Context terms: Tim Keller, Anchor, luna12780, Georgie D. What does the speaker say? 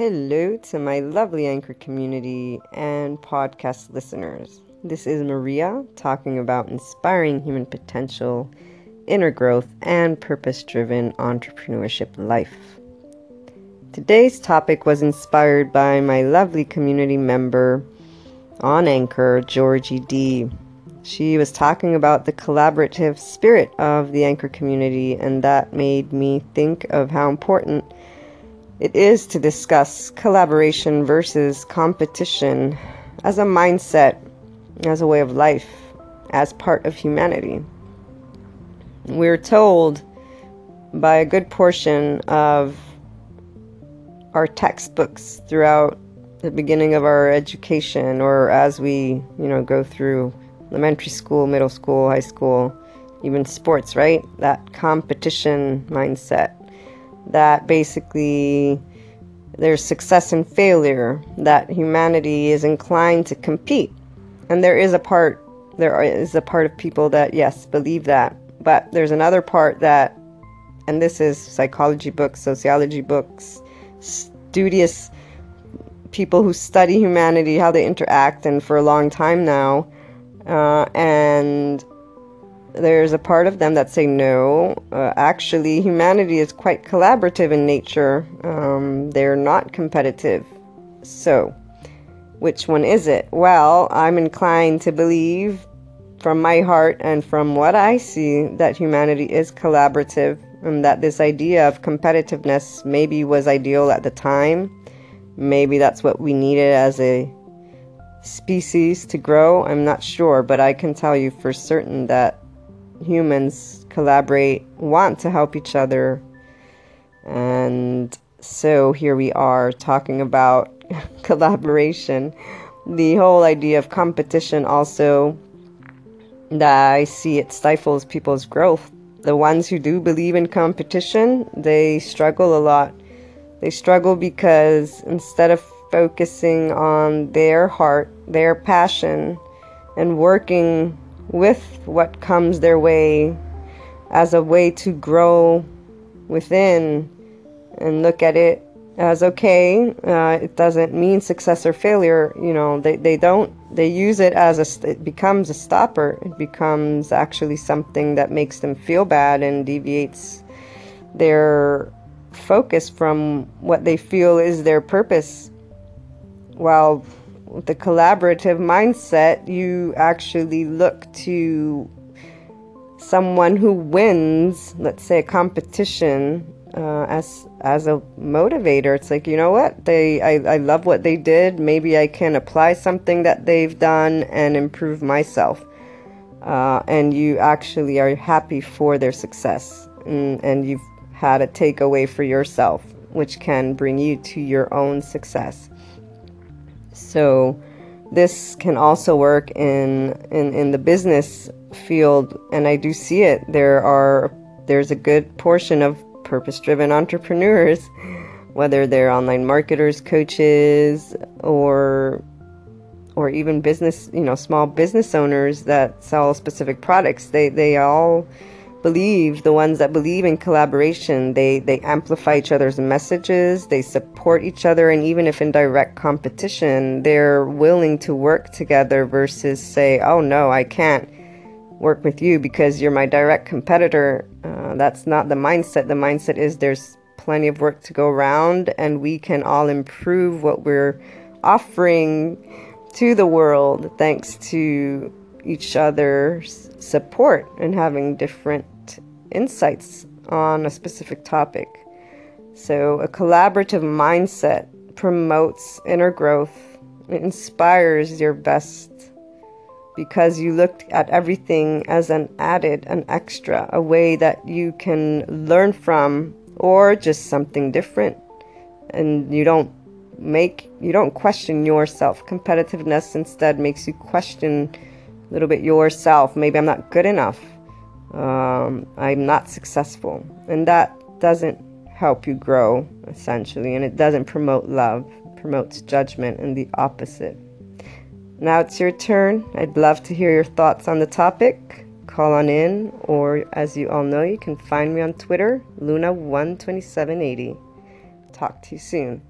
Hello to my lovely Anchor community and podcast listeners. This is Maria talking about inspiring human potential, inner growth, and purpose-driven entrepreneurship life. Today's topic was inspired by my lovely community member on Anchor, Georgie D. She was talking about the collaborative spirit of the Anchor community, and that made me think of how important it is to discuss collaboration versus competition as a mindset, as a way of life, as part of humanity. We're told by a good portion of our textbooks throughout the beginning of our education, or as we, go through elementary school, middle school, high school, even sports, right? That competition mindset, that basically there's success and failure, that humanity is inclined to compete. And there is a part of people that, yes, believe that. But there's another part that, and this is psychology books, sociology books, studious people who study humanity, how they interact, and for a long time now. And there's a part of them that say, no, actually humanity is quite collaborative in nature. They're not competitive. So which one is it? Well, I'm inclined to believe from my heart and from what I see that humanity is collaborative, and that this idea of competitiveness maybe was ideal at the time. Maybe that's what we needed as a species to grow. I'm not sure, but I can tell you for certain that humans collaborate, want to help each other. And so here we are talking about collaboration. The whole idea of competition also, that I see it stifles people's growth. The ones who do believe in competition, they struggle a lot. They struggle because instead of focusing on their heart, their passion, and working with what comes their way as a way to grow within, and look at it as, it doesn't mean success or failure, they use it as it becomes a stopper. It becomes actually something that makes them feel bad and deviates their focus from what they feel is their purpose. While with the collaborative mindset, you actually look to someone who wins, let's say a competition, as a motivator. It's like, I love what they did. Maybe I can apply something that they've done and improve myself. And you actually are happy for their success, and you've had a takeaway for yourself, which can bring you to your own success. So this can also work in the business field, and I do see it. There's a good portion of purpose-driven entrepreneurs, whether they're online marketers, coaches, or even business, small business owners that sell specific products. They all believe, the ones that believe in collaboration, they amplify each other's messages, they support each other, and even if in direct competition, they're willing to work together versus say, oh no, I can't work with you because you're my direct competitor. That's not the mindset. The mindset is there's plenty of work to go around, and we can all improve what we're offering to the world thanks to each other's support and having different insights on a specific topic. So a collaborative mindset promotes inner growth. It inspires your best, because you looked at everything as an extra, a way that you can learn from, or just something different. And you don't question yourself. Competitiveness instead makes you question a little bit yourself. Maybe I'm not good enough. I'm not successful. And that doesn't help you grow, essentially. And it doesn't promote love. It promotes judgment and the opposite. Now it's your turn. I'd love to hear your thoughts on the topic. Call on in, or as you all know, you can find me on Twitter, luna12780. Talk to you soon.